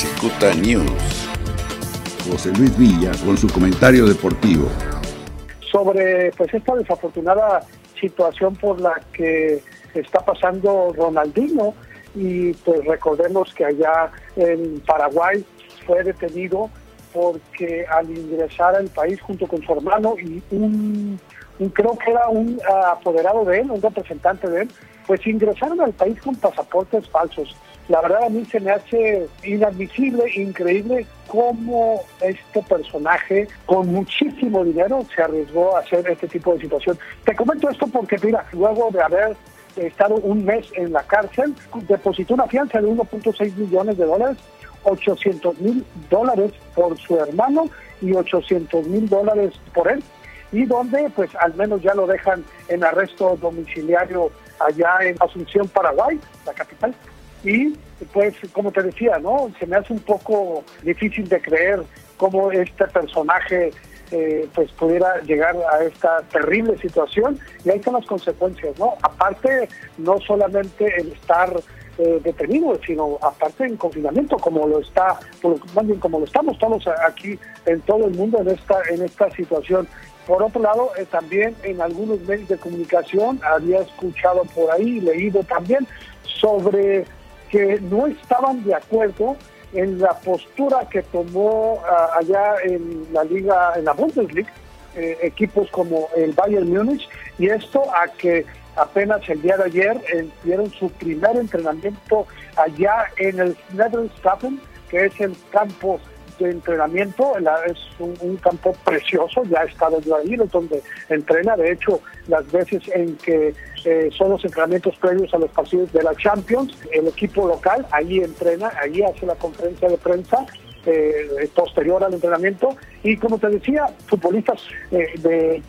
CICUTA News. José Luis Villa con su comentario deportivo. Sobre esta desafortunada situación por la que está pasando Ronaldinho, y recordemos que allá en Paraguay fue detenido porque al ingresar al país junto con su hermano y creo que era un apoderado de él, un representante de él, pues ingresaron al país con pasaportes falsos. La verdad, a mí se me hace inadmisible, increíble cómo este personaje con muchísimo dinero se arriesgó a hacer este tipo de situación. Te comento esto porque, mira, luego de haber estado un mes en la cárcel, depositó una fianza de $1.6 millones, $800,000 por su hermano y $800,000 por él, y donde pues al menos ya lo dejan en arresto domiciliario allá en Asunción, Paraguay, la capital. Y pues como te decía, ¿no?, se me hace un poco difícil de creer cómo este personaje pudiera llegar a esta terrible situación, y ahí están las consecuencias, ¿no? Aparte, no solamente el estar detenido, sino aparte en confinamiento, como lo está, más bien como lo estamos todos aquí en todo el mundo en esta situación. Por otro lado, también en algunos medios de comunicación había escuchado por ahí, leído también, sobre que no estaban de acuerdo en la postura que tomó allá en la liga, en la Bundesliga, equipos como el Bayern Múnich, y esto a que apenas el día de ayer dieron su primer entrenamiento allá en el Stadion Stappen, que es el campo de entrenamiento. Es un campo precioso, ya he estado yo ahí, donde entrena. De hecho, las veces en que son los entrenamientos previos a los partidos de la Champions, el equipo local ahí entrena, ahí hace la conferencia de prensa posterior al entrenamiento. Y como te decía, futbolistas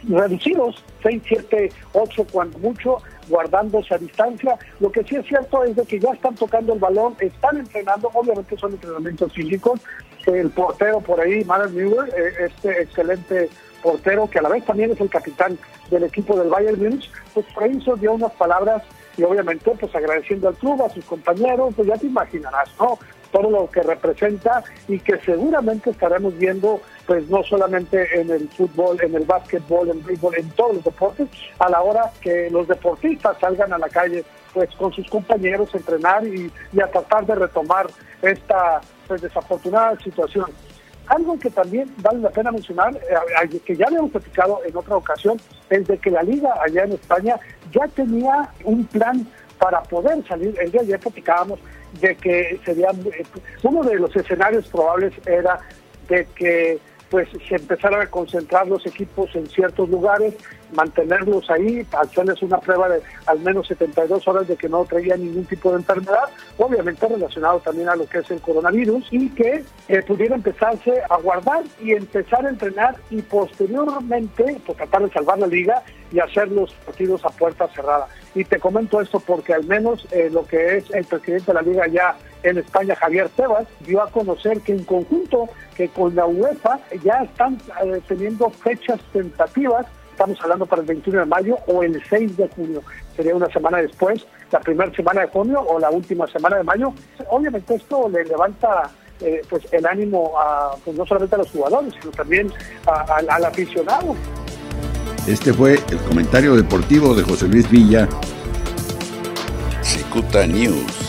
reducidos, 6, 7, 8 cuando mucho, guardándose a distancia. Lo que sí es cierto es de que ya están tocando el balón, están entrenando, obviamente son entrenamientos físicos. El portero por ahí, Manuel Müller, este excelente portero que a la vez también es el capitán del equipo del Bayern Múnich, pues por ahí se dio unas palabras y obviamente pues agradeciendo al club, a sus compañeros, pues ya te imaginarás, ¿no?, todo lo que representa, y que seguramente estaremos viendo pues no solamente en el fútbol, en el básquetbol, en el béisbol, en todos los deportes, a la hora que los deportistas salgan a la calle pues con sus compañeros a entrenar y a tratar de retomar esta desafortunada situación. Algo que también vale la pena mencionar, que ya habíamos platicado en otra ocasión, es de que la liga allá en España ya tenía un plan para poder salir. El día de ayer platicábamos de que sería uno de los escenarios probables, era de que pues se empezaran a concentrar los equipos en ciertos lugares, mantenerlos ahí, hacerles una prueba de al menos 72 horas de que no traía ningún tipo de enfermedad, obviamente relacionado también a lo que es el coronavirus, y que pudiera empezarse a guardar y empezar a entrenar, y posteriormente tratar de salvar la liga y hacer los partidos a puerta cerrada. Y te comento esto porque al menos lo que es el presidente de la liga ya en España, Javier Tebas, dio a conocer que en conjunto que con la UEFA ya están teniendo fechas tentativas. Estamos hablando para el 21 de mayo o el 6 de junio. Sería una semana después, la primera semana de junio o la última semana de mayo. Obviamente esto le levanta el ánimo a, no solamente a los jugadores, sino también al aficionado. Este fue el comentario deportivo de José Luis Villa. CICUTA News.